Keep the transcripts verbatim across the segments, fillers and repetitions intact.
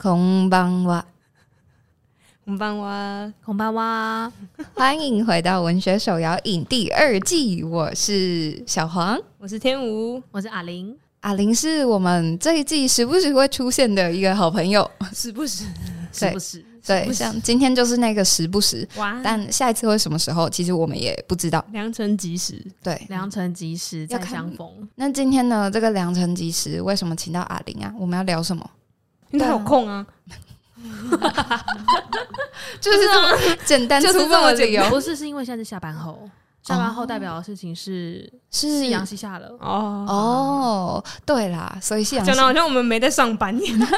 空邦哇，空邦哇，空邦哇！欢迎回到《文学手摇影》第二季，我是小黄，我是天吴，我是阿玲。阿玲是我们这一季时不时会出现的一个好朋友，时不时，时不时，对，对，像今天就是那个时不时。哇！但下一次会什么时候，其实我们也不知道。良辰吉时，对，良辰吉时再相逢。那今天呢，这个良辰吉时为什么请到阿玲啊？我们要聊什么？因为他有空啊，就是这么简单粗暴的理由。不是，是因为现在是下班后，下班后代表的事情是是夕阳西下了哦哦，对啦，所以夕阳讲的好像我们没在上班一样。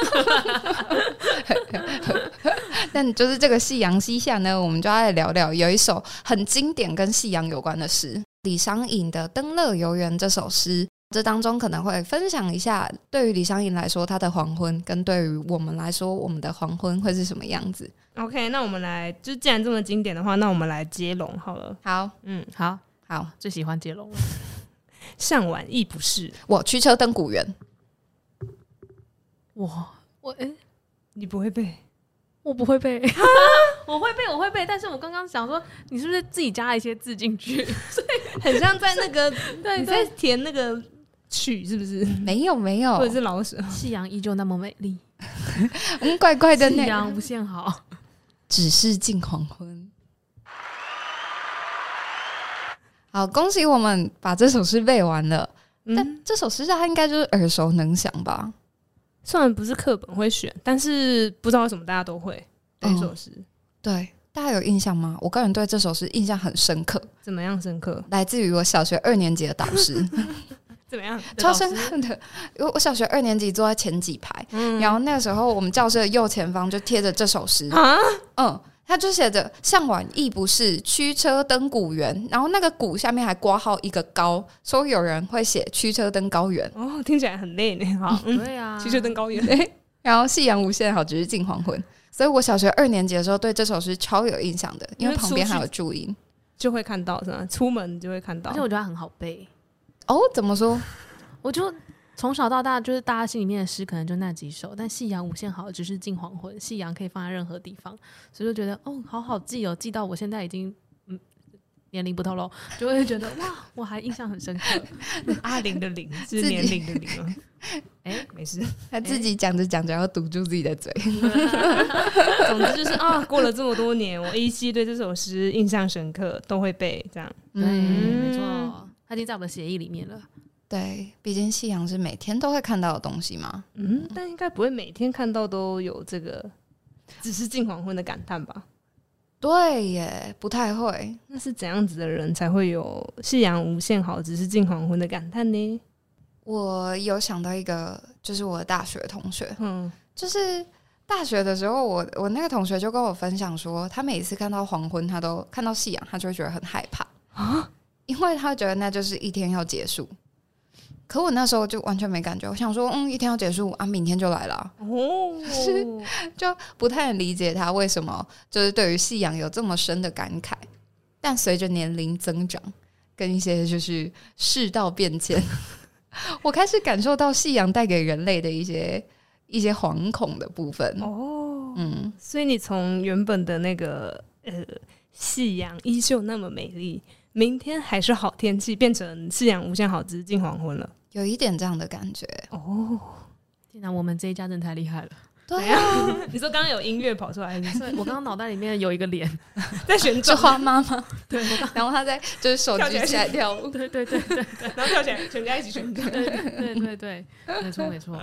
但就是这个夕阳西下呢，我们就要来聊聊有一首很经典跟夕阳有关的诗，李商隐的《登乐游原》这首诗。这当中可能会分享一下，对于李商隐来说他的黄昏，跟对于我们来说我们的黄昏会是什么样子。 OK， 那我们来，就既然这么经典的话，那我们来接龙好了。好，嗯，好好，最喜欢接龙了。向晚意不适，我驱车登古原。我我哎、欸，你不会背？我不会背。我会背，我会背，但是我刚刚想说，你是不是自己加了一些字进去，所以很像在那个对，你在填那个。去是不是？没有没有，或者是老舍。夕阳依旧那么美丽，嗯，怪怪的那。夕阳无限好，只是近黄昏。好，恭喜我们把这首诗背完了。嗯、但这首诗大家应该就是耳熟能详吧？虽然不是课本会选，但是不知道为什么大家都会对这首诗、嗯。对，大家有印象吗？我个人对这首诗印象很深刻。怎么样深刻？来自于我小学二年级的导师。怎么样？超深刻的！因为我小学二年级坐在前几排，嗯、然后那个时候我们教室的右前方就贴着这首诗啊，嗯，他就写着"向晚意不适，驱车登古原"，然后那个"古"下面还括号一个高，说有人会写驱车登高原。哦，听起来很累呢，好，嗯、对啊，驱车登高原。对，然后夕阳无限好，只是近黄昏。所以我小学二年级的时候对这首诗超有印象的，因为旁边还有注音，就会看到是吧？出门就会看到，而且我觉得它很好背。哦，怎么说？我就从小到大，就是大家心里面的诗可能就那几首，但夕阳无限好，只是近黄昏。夕阳可以放在任何地方，所以就觉得哦，好好记哦，记到我现在已经嗯年龄不透露，就会觉得哇，我还印象很深刻。阿玲的玲是年龄的龄吗？哎、欸，没事，他自己讲着讲着要堵住自己的嘴。总之就是啊，过了这么多年，我依稀对这首诗印象深刻，都会背这样。嗯，没错。它已经在我们的协议里面了，对，毕竟夕阳是每天都会看到的东西嘛。嗯，但应该不会每天看到都有这个只是近黄昏的感叹吧？对耶，不太会。那是怎样子的人才会有夕阳无限好，只是近黄昏的感叹呢？我有想到一个，就是我的大学同学，嗯，就是大学的时候我我那个同学就跟我分享说，他每次看到黄昏，他都看到夕阳，他就会觉得很害怕啊，因为他觉得那就是一天要结束，可我那时候就完全没感觉。我想说，嗯，一天要结束啊，明天就来了、啊，哦，是就不太能理解他为什么就是对于夕阳有这么深的感慨。但随着年龄增长，跟一些就是世道变迁，我开始感受到夕阳带给人类的一些一些惶恐的部分。哦，嗯，所以你从原本的那个呃，夕阳依旧那么美丽。明天还是好天气，变成夕阳无限好，只是近黄昏了，有一点这样的感觉哦。天哪，我们这一家真太厉害了！对啊，你说刚刚有音乐跑出来，我刚刚脑袋里面有一个脸在旋转，花妈妈，对，然后她在就是手举起来跳舞，对对对对，然后跳起来，全家一起旋转，对对对对，没错没错。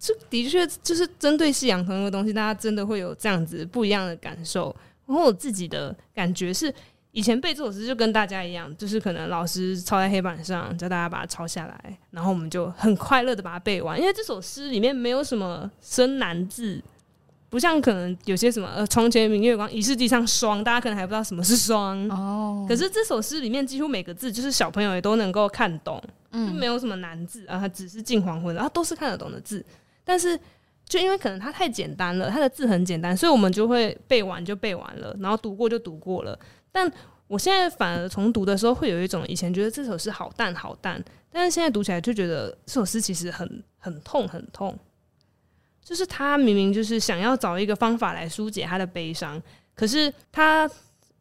这的确就是针对夕阳同一个东西，大家真的会有这样子不一样的感受。然后我自己的感觉是。以前背这首诗就跟大家一样，就是可能老师抄在黑板上，叫大家把它抄下来，然后我们就很快乐的把它背完，因为这首诗里面没有什么深难字，不像可能有些什么呃，床前明月光，疑是地上霜，大家可能还不知道什么是霜哦。可是这首诗里面几乎每个字，就是小朋友也都能够看懂，嗯，就没有什么难字啊，它只是近黄昏，然后都是看得懂的字，但是。就因为可能它太简单了，它的字很简单，所以我们就会背完就背完了，然后读过就读过了。但我现在反而重读的时候，会有一种以前觉得这首诗好淡好淡，但是现在读起来就觉得这首诗其实很很痛很痛。就是他明明就是想要找一个方法来疏解他的悲伤，可是他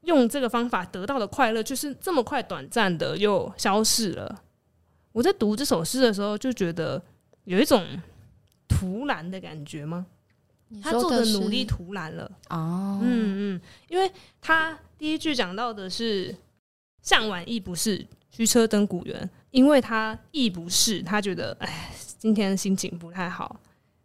用这个方法得到的快乐就是这么快短暂的又消逝了。我在读这首诗的时候就觉得有一种突然的感觉吗？他做的努力突然了哦，嗯嗯，因为他第一句讲到的是向晚意不适，驱车登古原，因为他意不适，他觉得哎，今天心情不太好，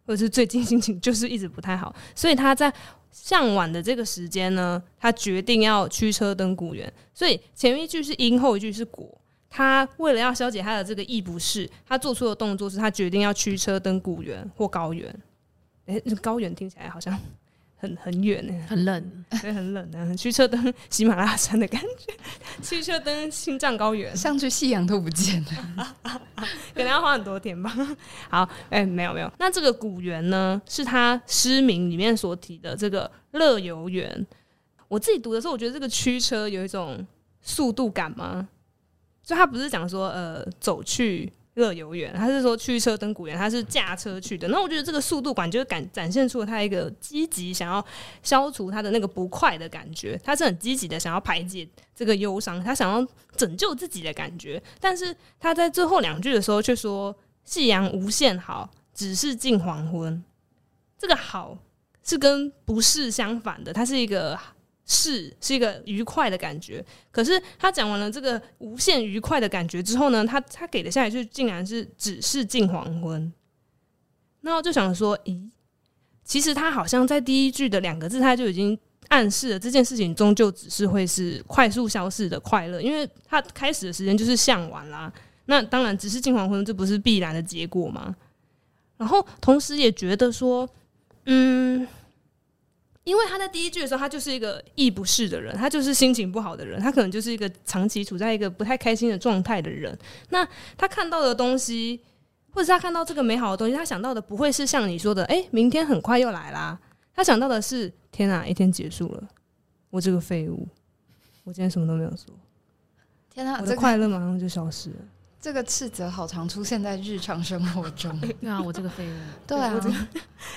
或者是最近心情就是一直不太好，所以他在向晚的这个时间呢，他决定要驱车登古原。所以前一句是因，后一句是果。他为了要消解他的这个意不适，他做出的动作是他决定要驱车登古原或高原。哎，高原听起来好像很很远呢，很冷，对，很冷啊！驱车登喜马拉雅山的感觉，驱车登青藏高原，上去夕阳都不见了，可能要花很多天吧。好，哎、欸，没有没有。那这个古原呢，是他诗名里面所提的这个乐游原。我自己读的时候，我觉得这个驱车有一种速度感吗？就他不是讲说呃走去乐游原，他是说驱车登古原，他是驾车去的。那我觉得这个速度感就是感展现出了他一个积极想要消除他的那个不快的感觉，他是很积极的想要排解这个忧伤，他想要拯救自己的感觉。但是他在最后两句的时候却说夕阳无限好，只是近黄昏。这个好是跟不是相反的，它是一个是是一个愉快的感觉。可是他讲完了这个无限愉快的感觉之后呢，他他给的下一句竟然是只是近黄昏。那我就想说，咦，其实他好像在第一句的两个字他就已经暗示了这件事情终究只是会是快速消逝的快乐，因为他开始的时间就是向晚啦。那当然只是近黄昏，这不是必然的结果吗？然后同时也觉得说，嗯，因为他在第一句的时候他就是一个意不适的人，他就是心情不好的人，他可能就是一个长期处在一个不太开心的状态的人。那他看到的东西，或者是他看到这个美好的东西，他想到的不会是像你说的哎，明天很快又来啦，他想到的是天啊，一天结束了，我这个废物，我今天什么都没有做，天啊，我的快乐马上就消失了。这个斥责好常出现在日常生活中对啊，我这个废物，对啊，对啊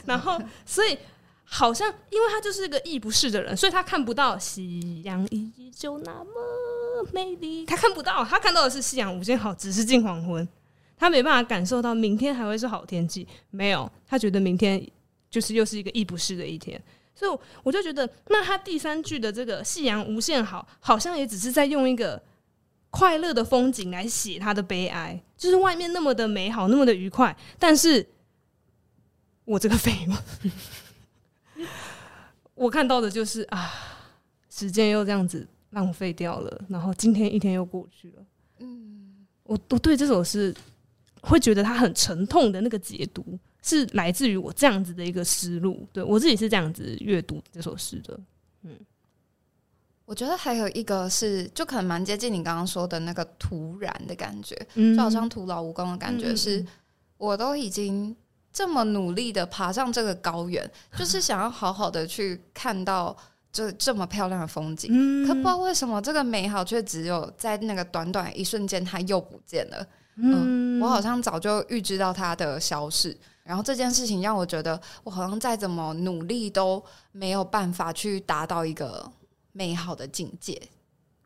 然后所以好像因为他就是一个意不适的人，所以他看不到夕阳依旧那么美丽，他看不到，他看到的是夕阳无限好，只是近黄昏。他没办法感受到明天还会是好天气，没有，他觉得明天就是又是一个意不适的一天。所以我就觉得，那他第三句的这个夕阳无限好，好像也只是在用一个快乐的风景来写他的悲哀，就是外面那么的美好，那么的愉快，但是我这个废物我看到的就是啊，时间又这样子浪费掉了，然后今天一天又过去了。嗯，我我对这首诗会觉得它很沉痛的那个解读，是来自于我这样子的一个思路。对，我自己是这样子阅读这首诗的。嗯，我觉得还有一个是，就可能蛮接近你刚刚说的那个突然的感觉，嗯、就好像徒劳无功的感觉是，是、嗯、我都已经这么努力的爬上这个高原，就是想要好好的去看到这这么漂亮的风景、嗯、可不知道为什么这个美好却只有在那个短短一瞬间它又不见了。 嗯, 嗯，我好像早就预知到它的消逝，然后这件事情让我觉得我好像再怎么努力都没有办法去达到一个美好的境界，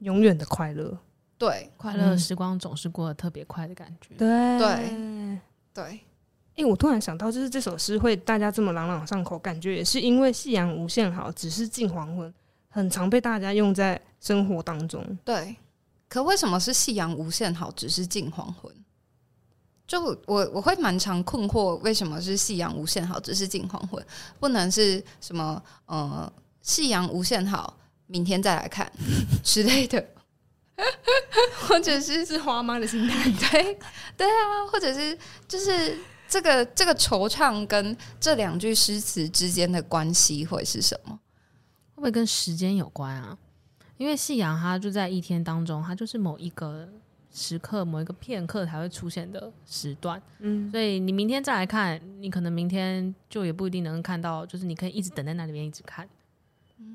永远的快乐。对，快乐的时光总是过得特别快的感觉。对对对，欸、我突然想到，就是这首诗会大家这么朗朗上口，感觉也是因为夕阳无限好，只是近黄昏，很常被大家用在生活当中。对，可为什么是夕阳无限好，只是近黄昏？就我我会蛮常困惑，为什么是夕阳无限好，只是近黄昏？不能是什么呃，夕阳无限好，明天再来看之类的。或者是是花妈的心态，对对啊，或者是就是这个这个惆怅跟这两句诗词之间的关系会是什么？会不会跟时间有关啊？因为夕阳它就在一天当中，它就是某一个时刻、某一个片刻才会出现的时段。嗯，所以你明天再来看，你可能明天就也不一定能看到，就是你可以一直等在那里面一直看。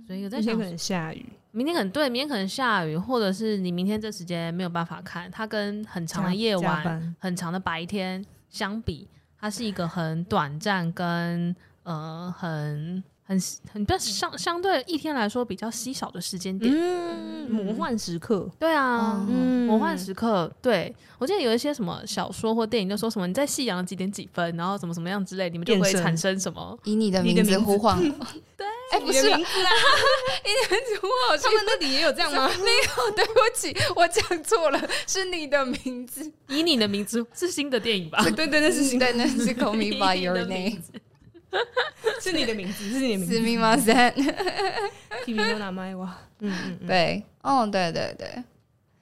所以我在想，明天可能下雨，明天可能对，明天可能下雨，或者是你明天这时间没有办法看它，跟很长的夜晚、很长的白天相比，它是一个很短暂跟呃很很很比较相相对一天来说比较稀少的时间点，嗯，魔幻时刻，对啊，嗯，魔幻时刻，对，我记得有一些什么小说或电影就说什么你在夕阳几点几分，然后怎么怎么样之类，你们就会产生什么以你的名字呼唤，对，哎、欸，不是啦，以你的名字呼唤，他们那里也有这样吗？没有，对不起，我讲错了，是你的名字，以你的名字是新的电影吧？对对对，那是新的，那是 Call me by your name。是你的名字，是你的名字。すみません。君の名前は。嗯嗯嗯，对，哦，对对对。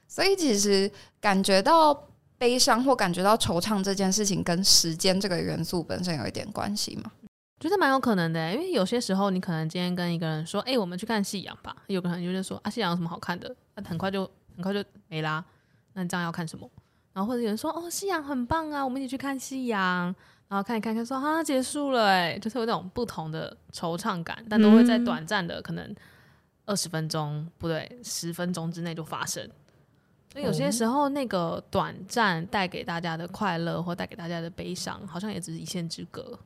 所以其实感觉到悲伤或感觉到惆怅这件事情，跟时间这个元素本身有一点关系嘛？觉得蛮有可能的，因为有些时候你可能今天跟一个人说：“哎、欸，我们去看夕阳吧。”有个人就说：“啊，夕阳有什么好看的？那、啊、很快就很快就没啦。那你这样要看什么？”然后或者有人说：“哦，夕阳很棒啊，我们一起去看夕阳。”然后看一看看说啊结束了哎，就是有那种不同的惆怅感，但都会在短暂的可能二十分钟不对十分钟之内就发生，所以有些时候那个短暂带给大家的快乐或带给大家的悲伤好像也只是一线之隔。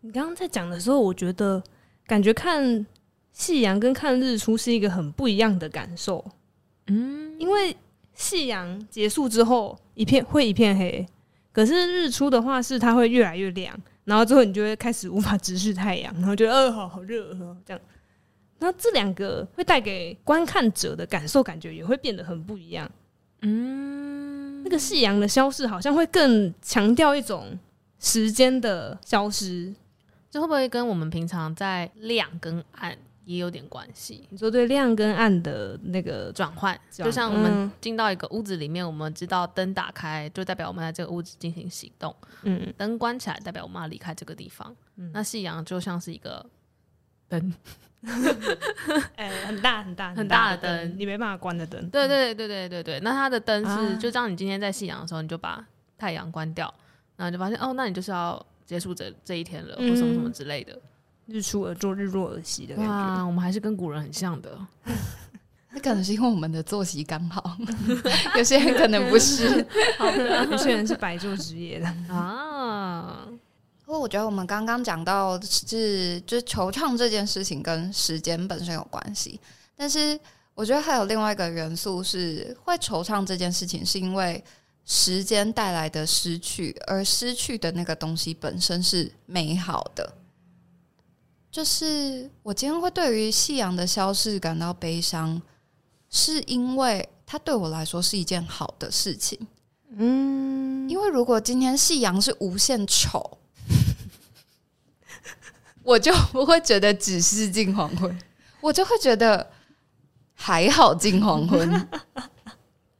你刚刚在讲的时候我觉得感觉看夕阳跟看日出是一个很不一样的感受，嗯，因为夕阳结束之后一片会一片黑，可是日出的话是它会越来越亮，然后之后你就会开始无法直视太阳，然后觉得呃好好热哦这样。那这两个会带给观看者的感受感觉也会变得很不一样。嗯，那个夕阳的消逝好像会更强调一种时间的消失，这会不会跟我们平常在亮跟暗也有点关系？你说对亮跟暗的那个转换，就像我们进到一个屋子里面、嗯、我们知道灯打开就代表我们在这个屋子进行行动，嗯，灯关起来代表我们要离开这个地方、嗯、那夕阳就像是一个灯、欸、很大很大很大的灯，你没办法关的灯，对对对对对对。那它的灯是、啊、就像你今天在夕阳的时候你就把太阳关掉，然后就发现哦那你就是要结束这这一天了、嗯、或什么什么之类的，日出而作日落而息的感觉。哇，我们还是跟古人很像的。那可能是因为我们的作息刚好有些人可能不是好的，有些人是白昼之夜的啊。不过我觉得我们刚刚讲到是就是惆怅这件事情跟时间本身有关系，但是我觉得还有另外一个元素是会惆怅这件事情是因为时间带来的失去，而失去的那个东西本身是美好的。就是我今天会对于夕阳的消逝感到悲伤，是因为它对我来说是一件好的事情。嗯，因为如果今天夕阳是无限丑我就不会觉得只是近黄昏，我就会觉得还好近黄昏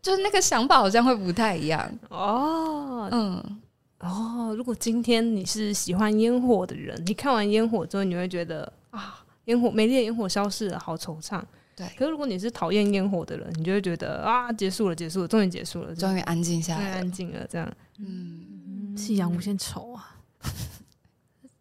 就是那个想法好像会不太一样哦。嗯哦，如果今天你是喜欢烟火的人，你看完烟火之后你会觉得啊，烟火美丽的烟火消逝了，好惆怅。对，可是如果你是讨厌烟火的人，你就会觉得啊，结束了结束了，终于结束了，终于安静下来了，安静了这样。嗯，夕阳无限丑啊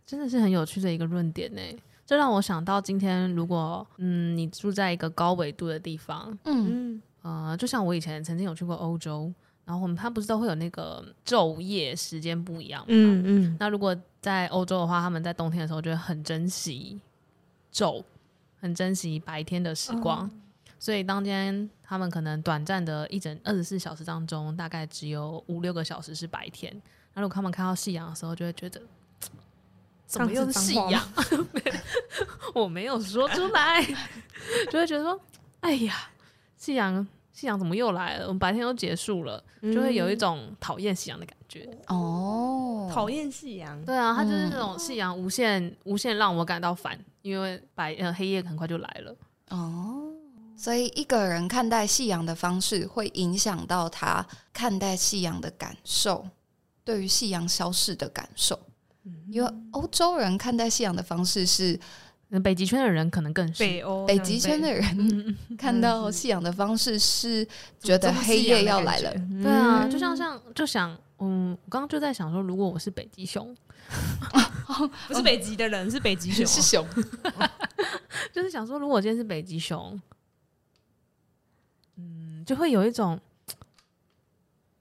真的是很有趣的一个论点耶。这让我想到今天如果嗯你住在一个高纬度的地方，嗯呃，就像我以前曾经有去过欧洲，然后我们它不是都会有那个昼夜时间不一样吗？嗯嗯。那如果在欧洲的话，他们在冬天的时候就会很珍惜昼，很珍惜白天的时光。哦、所以当天他们可能短暂的一整二十四小时当中，大概只有五六个小时是白天。那如果他们看到夕阳的时候，就会觉得怎么又是夕阳？我没有说出来，就会觉得说，哎呀，夕阳。夕阳怎么又来了，我们白天都结束了、嗯、就会有一种讨厌夕阳的感觉哦。讨厌夕阳，对啊，它就是那种夕阳无限、嗯、无限让我感到烦，因为白、呃、黑夜很快就来了哦。所以一个人看待夕阳的方式会影响到他看待夕阳的感受，对于夕阳消逝的感受、嗯、因为欧洲人看待夕阳的方式是北极圈的人可能更是北欧，北极圈的人看到夕阳的方式是觉得黑夜要来了、嗯、对啊，就像像就想嗯，我刚刚就在想说如果我是北极熊不是北极的人是北极熊是熊就是想说如果我今天是北极熊，嗯，就会有一种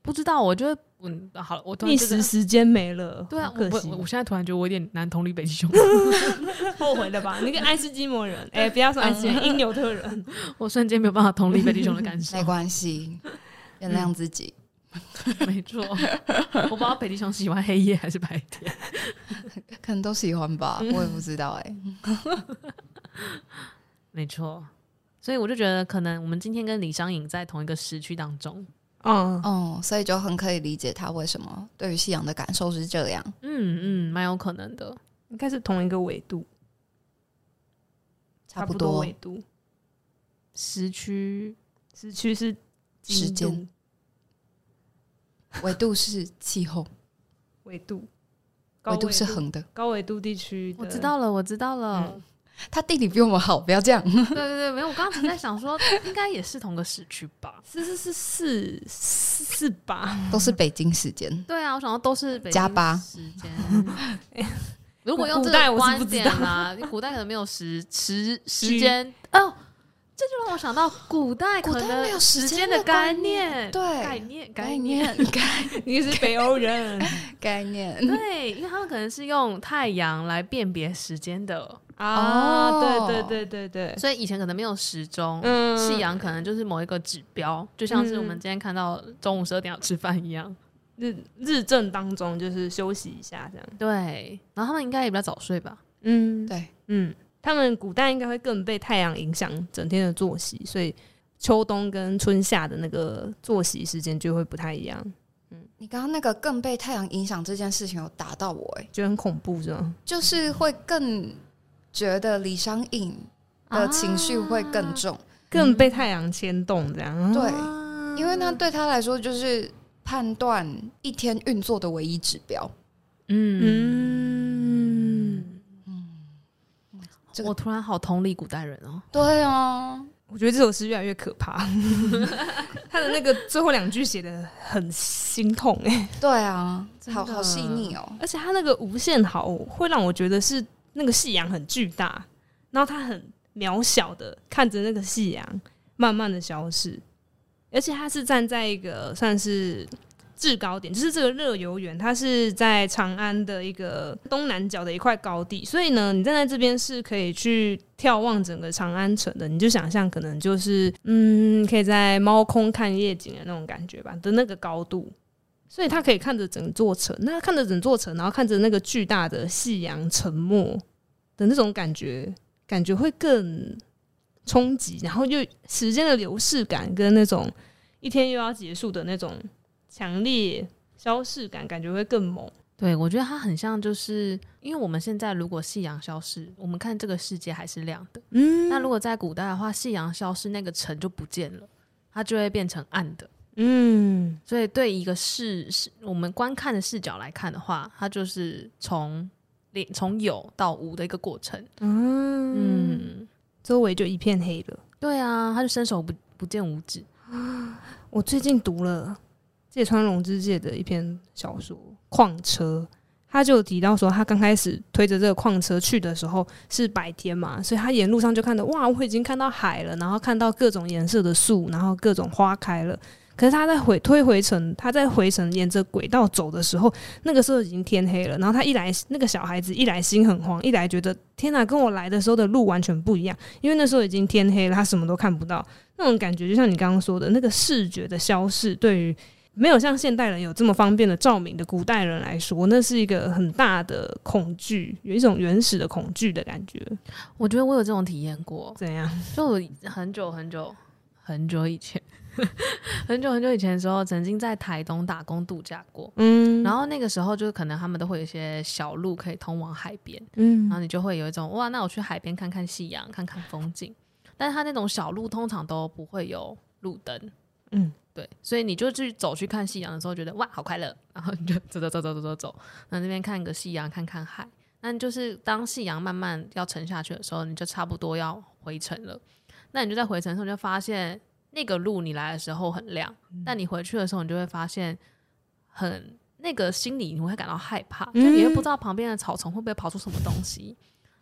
不知道，我就会嗯，好了，我突然逆时时间没了。对啊，我我现在突然觉得我有点难同理北极熊，后悔了吧？那个爱斯基摩人，哎、欸，不要说爱斯基摩人，因纽特人，我瞬间没有办法同理北极熊的感受。没关系，原谅自己。嗯、没错，我不知道北极熊喜欢黑夜还是白天，可能都喜欢吧，我也不知道哎、欸。没错，所以我就觉得，可能我们今天跟李商隐在同一个时区当中。嗯哦，所以就很可以理解他为什么对于夕阳的感受是这样。嗯嗯，蛮有可能的，应该是同一个纬度，差不多纬度。时区，时区是时间，纬度是气候，纬度，纬度是横的，高纬度地区。我知道了，我知道了。嗯他地理比我们好，不要这样。对对对，没有，我刚才在想说，应该也是同个时区吧？是是是是是吧？都是北京时间。对啊，我想到都是北京加八时间。如果用这个观点啦、啊，古代可能没有时时时间哦，这就让我想到古代可能没有时间的概念，对概念概念概，你是北欧人概念对，因为他们可能是用太阳来辨别时间的。啊、oh, 对对对对对，所以以前可能没有时钟，嗯，夕阳可能就是某一个指标，就像是我们今天看到中午十二点要吃饭一样，日日正当中就是休息一下这样。对，然后他们应该也比较早睡吧？嗯，对，嗯，他们古代应该会更被太阳影响整天的作息，所以秋冬跟春夏的那个作息时间就会不太一样。你刚刚那个更被太阳影响这件事情有打到我、欸，觉得很恐怖是吗？就是会更。觉得李商隐的情绪会更重、啊、更被太阳牵动这样、啊、对，因为那对他来说就是判断一天运作的唯一指标。嗯嗯、這個、我突然好同理古代人哦。对啊，我觉得这首诗越来越可怕他的那个最后两句写得很心痛耶、欸、对啊，好好细腻哦，而且他那个无限好会让我觉得是那个夕阳很巨大，然后他很渺小的看着那个夕阳慢慢的消失，而且他是站在一个算是制高点，就是这个乐游原它是在长安的一个东南角的一块高地，所以呢你站在这边是可以去眺望整个长安城的，你就想象可能就是嗯可以在猫空看夜景的那种感觉吧的那个高度，所以他可以看着整座城，那看着整座城，然后看着那个巨大的夕阳沉没的那种感觉，感觉会更冲击，然后又时间的流逝感跟那种一天又要结束的那种强烈消逝感，感觉会更猛。对，我觉得它很像，就是因为我们现在如果夕阳消失，我们看这个世界还是亮的，嗯，那如果在古代的话，夕阳消失，那个城就不见了，它就会变成暗的。嗯，所以对一个视我们观看的视角来看的话，它就是从从有到无的一个过程。 嗯, 嗯周围就一片黑了。对啊，它就伸手 不, 不见五指。我最近读了芥川龙之介的一篇小说矿车，他就有提到说他刚开始推着这个矿车去的时候是白天嘛，所以他沿路上就看到哇我已经看到海了，然后看到各种颜色的树，然后各种花开了，可是他在回推回程，他在回程沿着轨道走的时候，那个时候已经天黑了。然后他一来，那个小孩子一来心很慌，一来觉得天哪，跟我来的时候的路完全不一样，因为那时候已经天黑了，他什么都看不到。那种感觉就像你刚刚说的，那个视觉的消逝，对于没有像现代人有这么方便的照明的古代人来说，那是一个很大的恐惧，有一种原始的恐惧的感觉。我觉得我有这种体验过。怎样？就我很久很久很久以前。很久很久以前的时候，曾经在台东打工度假过，嗯，然后那个时候就是可能他们都会有一些小路可以通往海边，嗯，然后你就会有一种哇，那我去海边看看夕阳，看看风景，但是它那种小路通常都不会有路灯，嗯，对，所以你就去走去看夕阳的时候，觉得哇好快乐，然后你就走走走走走走走，那那边看个夕阳，看看海，那就是当夕阳慢慢要沉下去的时候，你就差不多要回程了，那你就在回程的时候就发现。那个路你来的时候很亮，但你回去的时候你就会发现很那个心里你会感到害怕，嗯，就你会不知道旁边的草丛会不会跑出什么东西，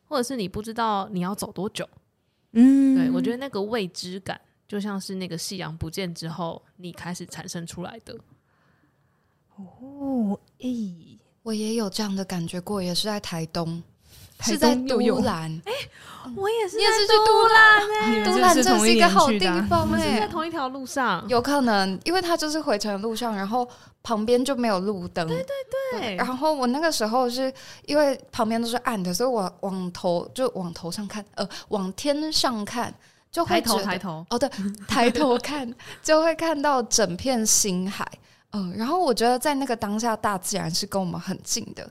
或者是你不知道你要走多久。嗯，对，我觉得那个未知感就像是那个夕阳不见之后你开始产生出来的。哦，诶，我也有这样的感觉过，也是在台东，是在都兰。哎，我也是，也是去都兰。都兰真是一个好地方，我是在同一条路上，有可能，因为它就是回程的路上，然后旁边就没有路灯。对对对。然后我那个时候是因为旁边都是暗的，所以我往头就往头上看，呃，往天上看。就会抬头抬头哦，对，抬头看就会看到整片星海，嗯，然后我觉得在那个当下，大自然是跟我们很近的，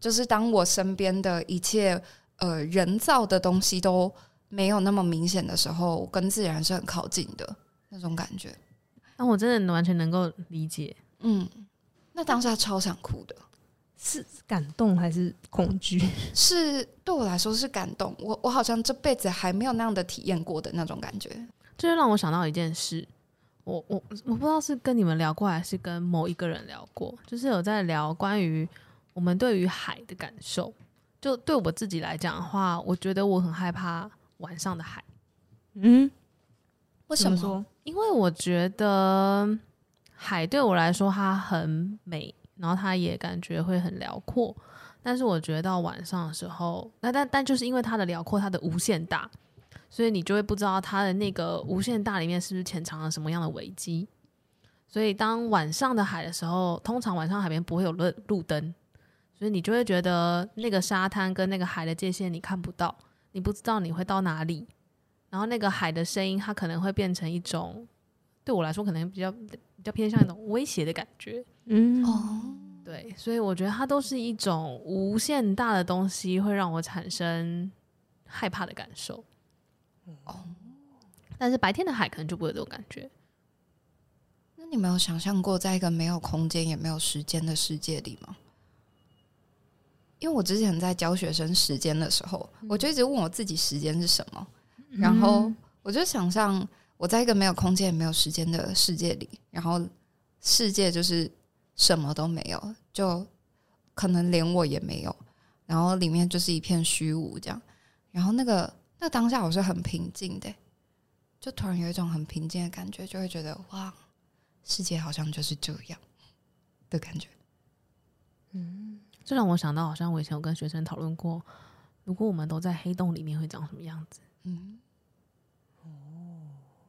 就是当我身边的一切呃人造的东西都没有那么明显的时候，我跟自然是很靠近的那种感觉。那我真的完全能够理解，嗯，那当下超想哭的。是感动还是恐惧？是对我来说是感动，我我好像这辈子还没有那样的体验过的那种感觉。这就让我想到一件事，我我我不知道是跟你们聊过还是跟某一个人聊过，就是有在聊关于我们对于海的感受。就对我自己来讲的话，我觉得我很害怕晚上的海。嗯，为什么？怎么说？因为我觉得海对我来说它很美。然后它也感觉会很辽阔，但是我觉得到晚上的时候，那但但就是因为它的辽阔，它的无限大，所以你就会不知道它的那个无限大里面是不是潜藏了什么样的危机。所以当晚上的海的时候，通常晚上海边不会有路灯，所以你就会觉得那个沙滩跟那个海的界限你看不到，你不知道你会到哪里。然后那个海的声音，它可能会变成一种，对我来说可能比较比较偏向一种威胁的感觉。嗯，哦，对，所以我觉得它都是一种无限大的东西，会让我产生害怕的感受。哦，但是白天的海可能就不会有这种感觉。那你没有想象过在一个没有空间也没有时间的世界里吗？因为我之前在教学生时间的时候，嗯，我就一直问我自己时间是什么，嗯，然后我就想象我在一个没有空间也没有时间的世界里，然后世界就是什么都没有，就可能连我也没有，然后里面就是一片虚无这样。然后那个那当下我是很平静的，就突然有一种很平静的感觉，就会觉得哇，世界好像就是这样的感觉。嗯，这让我想到好像我以前有跟学生讨论过，如果我们都在黑洞里面会长什么样子。嗯，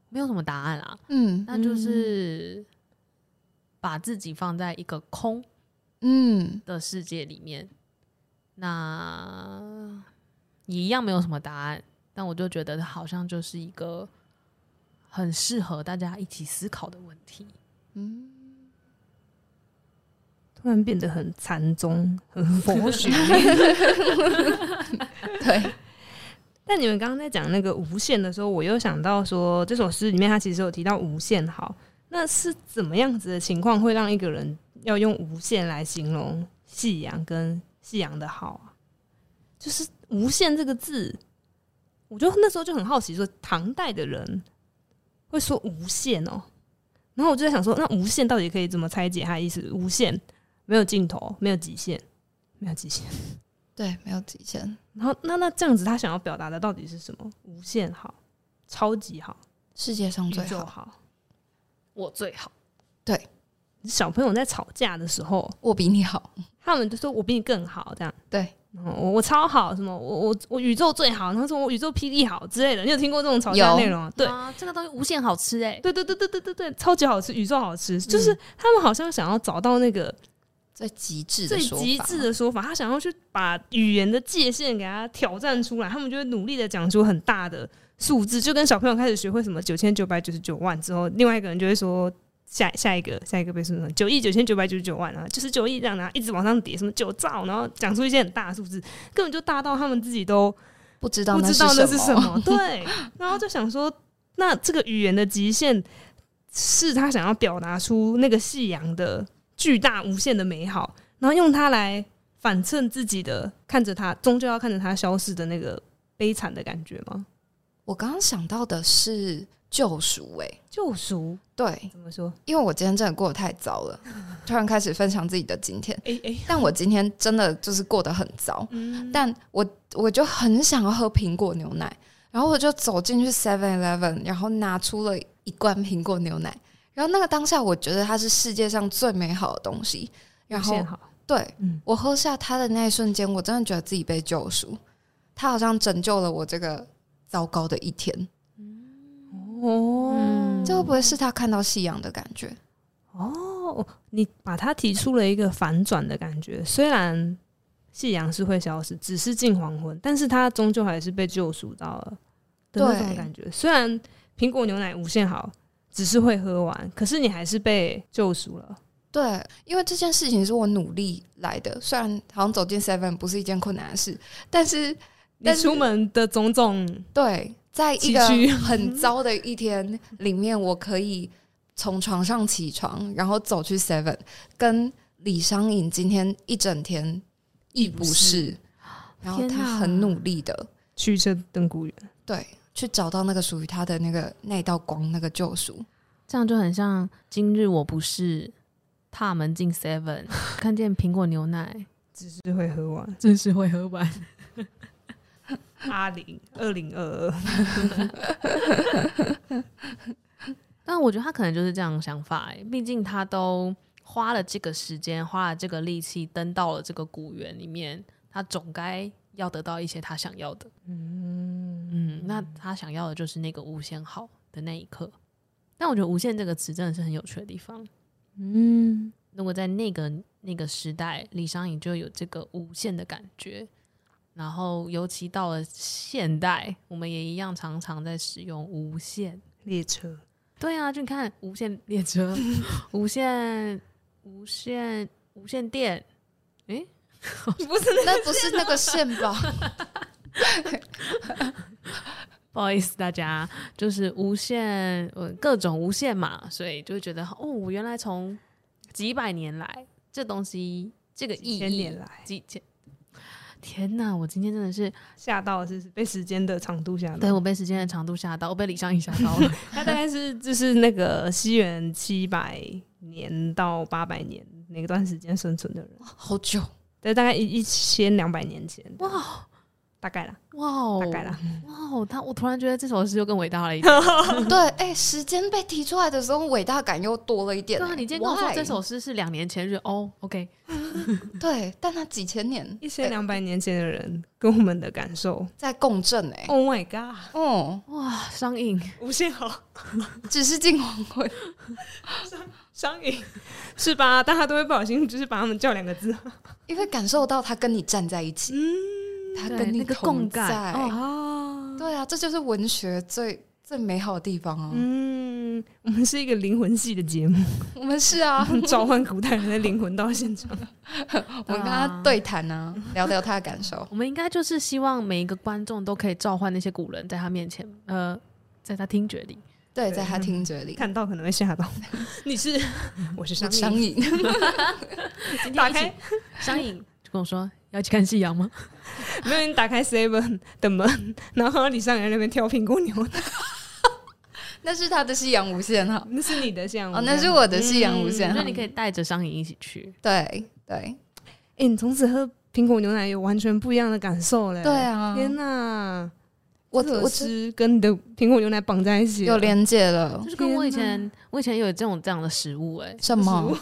没有什么答案啦，嗯，那就是把自己放在一个空嗯的世界里面，嗯，那也一样没有什么答案，但我就觉得好像就是一个很适合大家一起思考的问题。嗯，突然变得很禅宗，很佛学。对。但你们刚刚在讲那个无限的时候，我又想到说这首诗里面它其实有提到无限好，那是怎么样子的情况会让一个人要用无限来形容夕阳跟夕阳的好啊？就是无限这个字，我就那时候就很好奇说唐代的人会说无限哦，然后我就在想说那无限到底可以怎么拆解它的意思？无限没有尽头，没有极限，没有极限，对，没有极限。然后那那这样子，他想要表达的到底是什么？无限好，超级好，世界上最好，好我最好。对，小朋友在吵架的时候，我比你好，他们就说我比你更好，这样。对，然后我我超好，什么我我我宇宙最好，然后说我宇宙霹雳好之类的。你有听过这种吵架内容啊？对啊，这个东西无限好吃哎，欸，对对对对对对对，超级好吃，宇宙好吃，嗯，就是他们好像想要找到那个。最极致的说法，最极致的说法，他想要去把语言的界限给他挑战出来，他们就会努力的讲出很大的数字，就跟小朋友开始学会什么九千九百九十九万之后，另外一个人就会说下下一个下一个倍数什么九亿九千九百九十九万啊，就是九亿这样啊，一直往上叠，什么九兆，然后讲出一些很大的数字，根本就大到他们自己都不知道那是什么，不知道那是什么，对，然后就想说，那这个语言的极限是他想要表达出那个夕阳的。巨大无限的美好，然后用它来反衬自己的，看着它，终究要看着它消逝的那个悲惨的感觉吗？我刚刚想到的是救赎，欸，救赎，对，怎么说？因为我今天真的过得太糟了，突然开始分享自己的今天，欸欸，但我今天真的就是过得很糟，嗯，但我我就很想要喝苹果牛奶，然后我就走进去 seven eleven， 然后拿出了一罐苹果牛奶。然后那个当下我觉得它是世界上最美好的东西，然后对、嗯、我喝下它的那一瞬间我真的觉得自己被救赎，它好像拯救了我这个糟糕的一天、嗯、哦、嗯，这会不会是他看到夕阳的感觉？哦，你把它提出了一个反转的感觉，虽然夕阳是会消失，只是近黄昏，但是它终究还是被救赎到了的那种感觉。虽然苹果牛奶无限好，只是会喝完，可是你还是被救赎了。对，因为这件事情是我努力来的，虽然好像走进 Seven 不是一件困难的事，但是你出门的种种，对，在一个很糟的一天里面，我可以从床上起床，然后走去 Seven， 跟李商隐今天一整天亦不是，然后他很努力的去这登古园，对，去找到那个属于他的那个那一道光，那个救赎。这样就很像今日我不是踏门进 Seven 看见苹果牛奶，只是会喝完，只是会喝完。阿玲二零二二，但我觉得他可能就是这样的想法、欸，毕竟他都花了这个时间，花了这个力气，登到了这个古园里面，他总该要得到一些他想要的。嗯嗯，那他想要的就是那个无限好的那一刻。但我觉得“无限”这个词真的是很有趣的地方。嗯，如果在那个那个时代，李商隐就有这个无限的感觉。然后，尤其到了现代，我们也一样常常在使用“无限列车”。对啊，就你看“无限列车”、“无限”。无线无线电，哎、欸，不是那不是那个线吧？不好意思，大家就是无限，各种无限嘛，所以就会觉得哦，我原来从几百年来这东西这个意义，几千年来，几千，天哪！我今天真的是吓到了，是被时间的长度吓到。对，我被时间的长度吓到，我被李商隐吓到了。他大概是就是那个西元七百。年到八百年那段时间生存的人，好久，对，大概一千两百年前，哇、wow ，大概啦，哇、wow ，大概啦，哇、wow ，他我突然觉得这首诗又更伟大了一点，对，哎、欸，时间被提出来的时候，伟大感又多了一点、欸。对啊，你今天跟我说这首诗是两年前日，哦 ，OK， 对，但他几千年，一千两百年前的人跟我们的感受在共振哎、欸、，Oh my god， 哦、oh ，哇，商隐无限好，只是近黄昏。商隐是吧？大家都会不小心，就是把他们叫两个字，因为感受到他跟你站在一起，嗯，他跟你同在、那個、共感哦。对啊，这就是文学最最美好的地方啊。嗯，我们是一个灵魂系的节目，我们是啊，召唤古代人的灵魂到现场，我们跟他对谈啊，聊聊他的感受。我们应该就是希望每一个观众都可以召唤那些古人，在他面前，呃，在他听觉里。对，在他听觉里、嗯、看到可能会吓到。你是，我是商隐。打开商隐就跟我说要一起看夕阳吗？没有，你打开 Seven 的门，然后李商隐在那边挑苹果牛奶。那是他的夕阳无限好，那是你的夕阳无限好、哦、那是我的夕阳无限好、嗯、所以你可以带着商隐一起去。对对，欸，你从此喝苹果牛奶有完全不一样的感受嘞。对啊，天哪，我我吃跟你的苹果牛奶绑在一起有连结了，就是跟我以前我以前有这种这样的食物哎、欸，什么？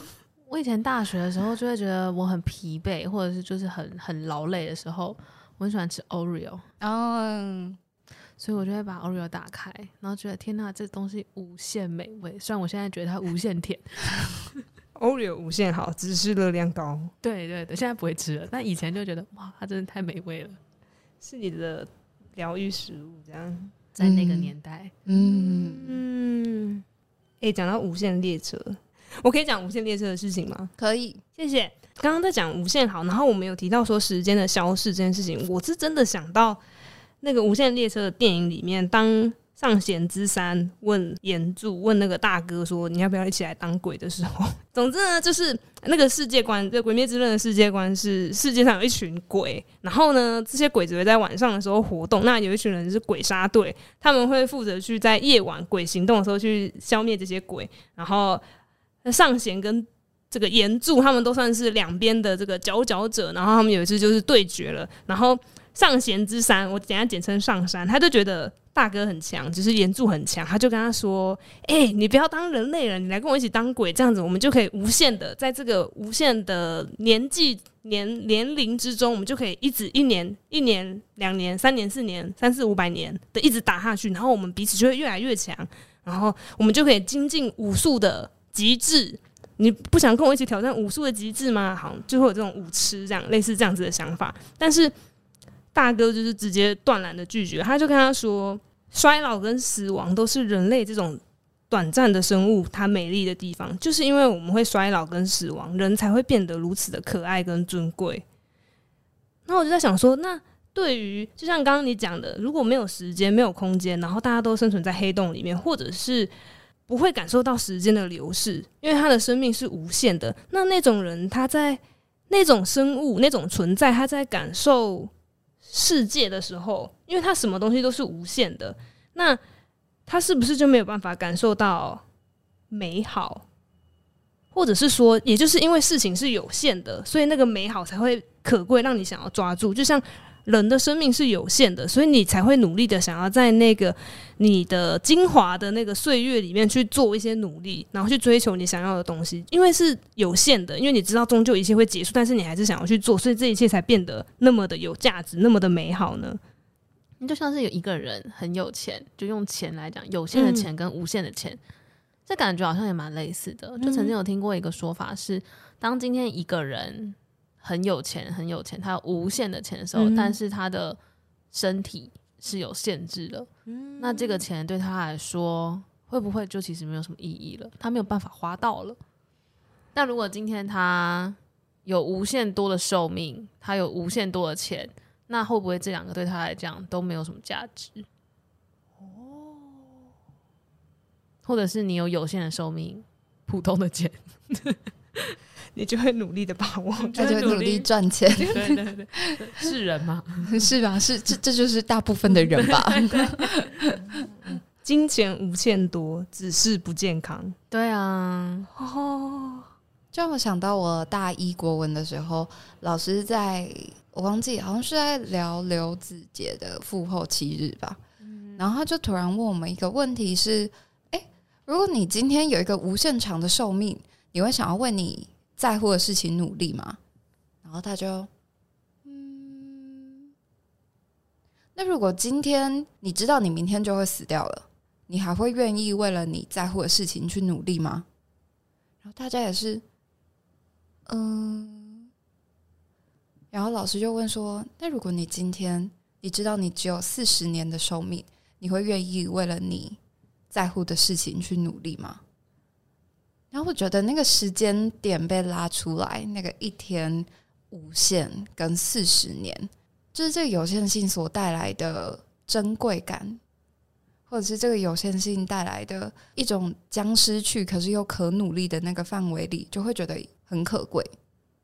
我以前大学的时候就会觉得我很疲惫，或者是就是很很劳累的时候，我很喜欢吃 Oreo， 哦，所以我就会把 Oreo 打开，然后觉得天哪，这东西无限美味，虽然我现在觉得它无限甜。Oreo 无限好，只是热量高。对对对，现在不会吃了，但以前就觉得哇，它真的太美味了，是你的。疗愈食物这样，在那个年代，嗯嗯，哎、嗯，讲、欸、到无限列车，我可以讲无限列车的事情吗？可以，谢谢。刚刚在讲无限好，然后我们有提到说时间的消逝这件事情，我是真的想到那个无限列车的电影里面，当上弦之三问岩柱问那个大哥说你要不要一起来当鬼的时候，总之呢，就是那个世界观，这《鬼灭之刃》的世界观是世界上有一群鬼，然后呢，这些鬼只会在晚上的时候活动。那有一群人是鬼杀队，他们会负责去在夜晚鬼行动的时候去消灭这些鬼。然后上弦跟这个岩柱他们都算是两边的这个佼佼者，然后他们有一次就是对决了，然后上弦之三，我等一下简称上山，他就觉得。大哥很强，就是岩柱很强，他就跟他说：“哎、欸，你不要当人类了，你来跟我一起当鬼，这样子我们就可以无限的，在这个无限的年纪年年龄之中，我们就可以一直一年一年两年三年四年三四五百年的一直打下去，然后我们彼此就会越来越强，然后我们就可以精进武术的极致。你不想跟我一起挑战武术的极致吗？好，就会有这种武痴这样类似这样子的想法，但是。”大哥就是直接断然的拒绝，他就跟他说，衰老跟死亡都是人类这种短暂的生物它美丽的地方，就是因为我们会衰老跟死亡，人才会变得如此的可爱跟尊贵。那我就在想说，那对于就像刚刚你讲的，如果没有时间没有空间，然后大家都生存在黑洞里面，或者是不会感受到时间的流逝，因为他的生命是无限的，那那种人他在那种生物那种存在，他在感受世界的时候，因为它什么东西都是无限的，那它是不是就没有办法感受到美好？或者是说，也就是因为事情是有限的，所以那个美好才会可贵，让你想要抓住。就像人的生命是有限的，所以你才会努力的想要在那个你的精华的那个岁月里面去做一些努力，然后去追求你想要的东西，因为是有限的，因为你知道终究一切会结束，但是你还是想要去做，所以这一切才变得那么的有价值，那么的美好呢。你就像是有一个人很有钱，就用钱来讲，有限的钱跟无限的钱、嗯、这感觉好像也蛮类似的。就曾经有听过一个说法是，当今天一个人很有钱很有钱，他有无限的钱的时候、嗯、但是他的身体是有限制的、嗯、那这个钱对他来说会不会就其实没有什么意义了，他没有办法花到了。但如果今天他有无限多的寿命，他有无限多的钱，那会不会这两个对他来讲都没有什么价值、哦、或者是你有有限的寿命，普通的钱你就会努力的把握，就会努力赚钱。对对对，是人吗？是吧？是，这这就是大部分的人吧。金钱无限多，只是不健康。对啊，哦，就让我想到我大一国文的时候，老师在我忘记好像是在聊刘子杰的《父后七日》吧、嗯，然后他就突然问我们一个问题是：哎、欸，如果你今天有一个无限长的寿命，你会想要为你在乎的事情努力吗？然后他就嗯，那如果今天你知道你明天就会死掉了，你还会愿意为了你在乎的事情去努力吗？然后大家也是嗯，然后老师就问说，那如果你今天你知道你只有四十年的寿命，你会愿意为了你在乎的事情去努力吗？然后我觉得那个时间点被拉出来，那个一天无限跟四十年，就是这个有限性所带来的珍贵感，或者是这个有限性带来的一种将失去可是又可努力的那个范围里，就会觉得很可贵。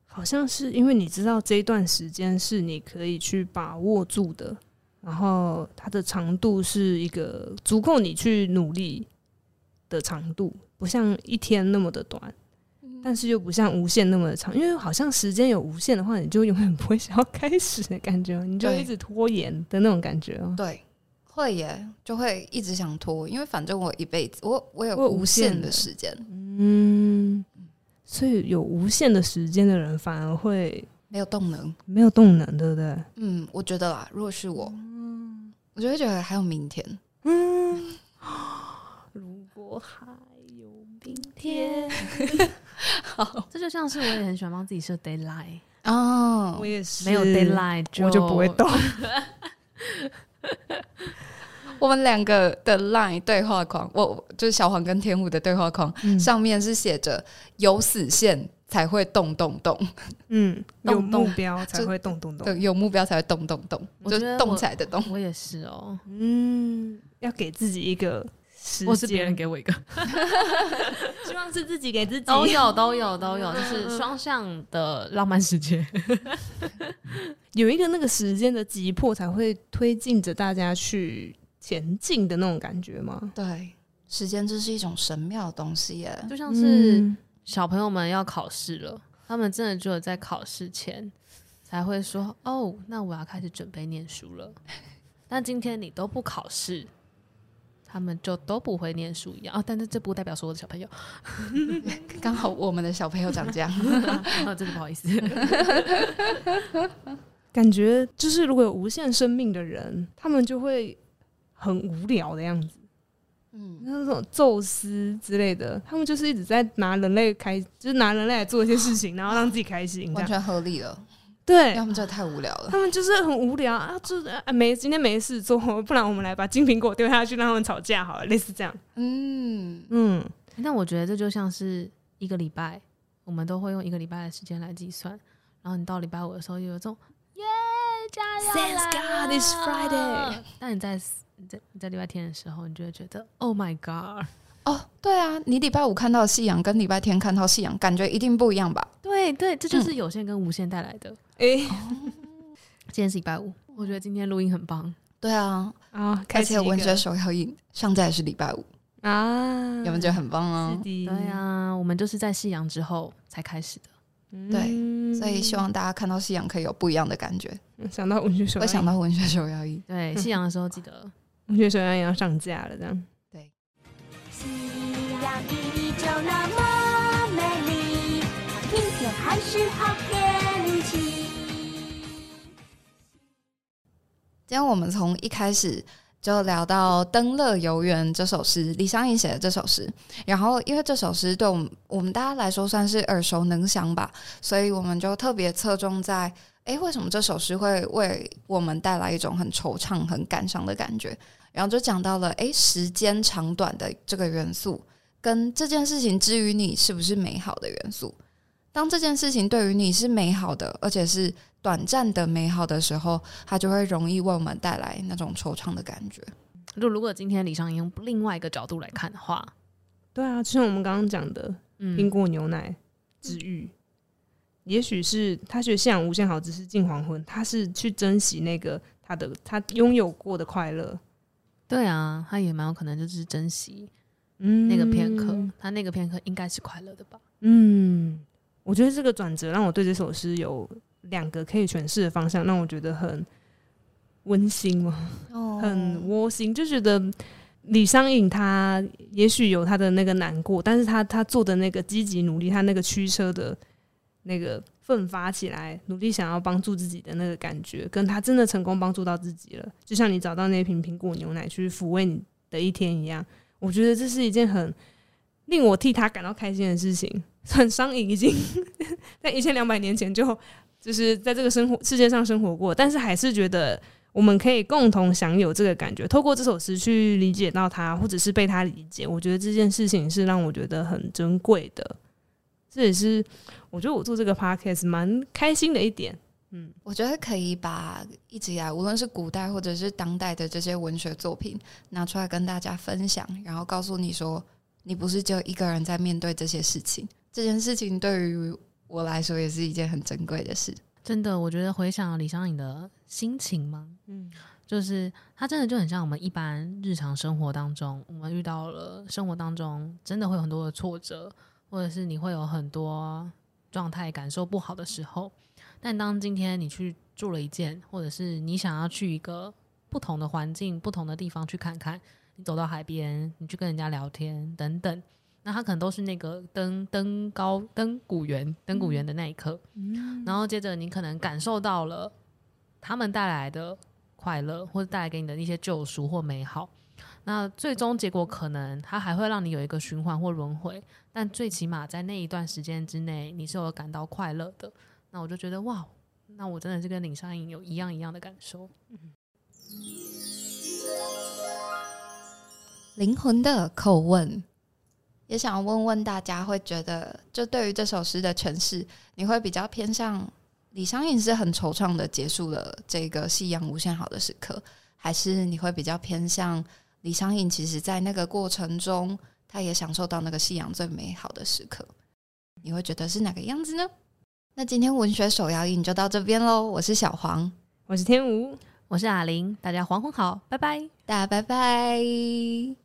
好像是因为你知道这一段时间是你可以去把握住的，然后它的长度是一个足够你去努力的长度，不像一天那么的短，但是又不像无限那么的长，因为好像时间有无限的话，你就永远不会想要开始的感觉，你就一直拖延的那种感觉。对，会耶，就会一直想拖，因为反正我一辈子 我, 我有无限的时间。嗯，所以有无限的时间的人反而会没有动能，没有动能，对不对？嗯，我觉得啦，如果是我、嗯、我就会觉得还有明天。嗯，如果还有明天好，这就像是我也很喜欢帮自己设 deadline 哦，我也是，没有 deadline 就我就不会动我们两个的 line 对话框，我就是小黄跟天虎的对话框、嗯、上面是写着有死线才会动动动，嗯，有目标才会动动动，对，有目标才会动动动，就动起来的动。我也是哦，嗯，要给自己一个或是别人给我一个希望是自己给自己，都有都有都有，就是双向的浪漫世界有一个那个时间的急迫才会推进着大家去前进的那种感觉吗？对，时间这是一种神妙的东西耶，就像是小朋友们要考试了、嗯、他们真的只有在考试前才会说，哦，那我要开始准备念书了，但今天你都不考试，他们就都不会念书一样、哦、但是这不代表说我的小朋友刚好我们的小朋友长这样、哦、真的不好意思感觉就是如果有无限生命的人他们就会很无聊的样子，嗯，那种宙斯之类的，他们就是一直在拿人类开，就是拿人类来做一些事情，然后让自己开心，完全合理了。对，要么就太无聊了。他们就是很无聊啊，就是、啊、没今天没事做，不然我们来把金苹果丢下去，让他们吵架好了，类似这样。嗯嗯，那我觉得这就像是一个礼拜，我们都会用一个礼拜的时间来计算，然后你到礼拜五的时候又有这种耶，加油啦 ！Thank God it's Friday。但你在。你在你在礼拜天的时候，你就会觉得 Oh my God！ 哦，对啊，你礼拜五看到的夕阳跟礼拜天看到夕阳，感觉一定不一样吧？对对，这就是有限跟无限带来的。哎、嗯欸哦，今天是礼拜五，我觉得今天录音很棒。对啊，啊、哦，而且文学首要影上架也是礼拜五啊，有没有觉得很棒啊？对啊，我们就是在夕阳之后才开始的。对，所以希望大家看到夕阳可以有不一样的感觉。嗯、想到文学首要影，我想到文学首要影。对，夕阳的时候记得。嗯文学首要影要上架了，这样对。夕阳依旧那么美丽，今天还是好天气。今天我们从一开始就聊到《登乐游原》这首诗，李商隐写的这首诗。然后，因为这首诗对我们我们大家来说算是耳熟能详吧，所以我们就特别侧重在。哎，为什么这首诗会为我们带来一种很惆怅很感伤的感觉，然后就讲到了哎，时间长短的这个元素跟这件事情之于你是不是美好的元素，当这件事情对于你是美好的而且是短暂的美好的时候，它就会容易为我们带来那种惆怅的感觉。如果今天李商隐用另外一个角度来看的话，对啊，就像我们刚刚讲的苹果牛奶治愈、嗯也许是他学夕阳无限好，只是近黄昏。他是去珍惜那个他的他拥有过的快乐。对啊，他也蛮有可能就是珍惜那个片刻，嗯、他那个片刻应该是快乐的吧？嗯，我觉得这个转折让我对这首诗有两个可以诠释的方向，让我觉得很温馨嘛，哦、很窝心，就觉得。李商隐他也许有他的那个难过，但是他他做的那个积极努力，他那个驱车的。那个奋发起来努力想要帮助自己的那个感觉，跟他真的成功帮助到自己了，就像你找到那瓶苹果牛奶去抚慰你的一天一样，我觉得这是一件很令我替他感到开心的事情。很商隐已经在一千两百年前就就是在这个生活世界上生活过，但是还是觉得我们可以共同享有这个感觉，透过这首诗去理解到他，或者是被他理解，我觉得这件事情是让我觉得很珍贵的。这也是我觉得我做这个 podcast 蛮开心的一点、嗯、我觉得可以把一直以来无论是古代或者是当代的这些文学作品拿出来跟大家分享，然后告诉你说你不是只有一个人在面对这些事情，这件事情对于我来说也是一件很珍贵的事。真的，我觉得回想李商隐的心情吗、嗯、就是他真的就很像我们一般日常生活当中，我们遇到了生活当中真的会有很多的挫折，或者是你会有很多状态感受不好的时候，但当今天你去做了一件，或者是你想要去一个不同的环境不同的地方去看看，你走到海边你去跟人家聊天等等，那它可能都是那个登登高登古原登古原的那一刻、嗯、然后接着你可能感受到了他们带来的快乐，或者带来给你的一些救赎或美好，那最终结果可能它还会让你有一个循环或轮回，但最起码在那一段时间之内你是有感到快乐的，那我就觉得哇，那我真的是跟李商隐有一样一样的感受、嗯、灵魂的叩问，也想问问大家会觉得就对于这首诗的诠释，你会比较偏向李商隐是很惆怅的结束了这个夕阳无限好的时刻，还是你会比较偏向李商隐其实在那个过程中他也享受到那个夕阳最美好的时刻，你会觉得是哪个样子呢？那今天文学首要影就到这边咯，我是小黄，我是天吴，我是阿玲，大家黄昏好，拜拜，大家拜拜。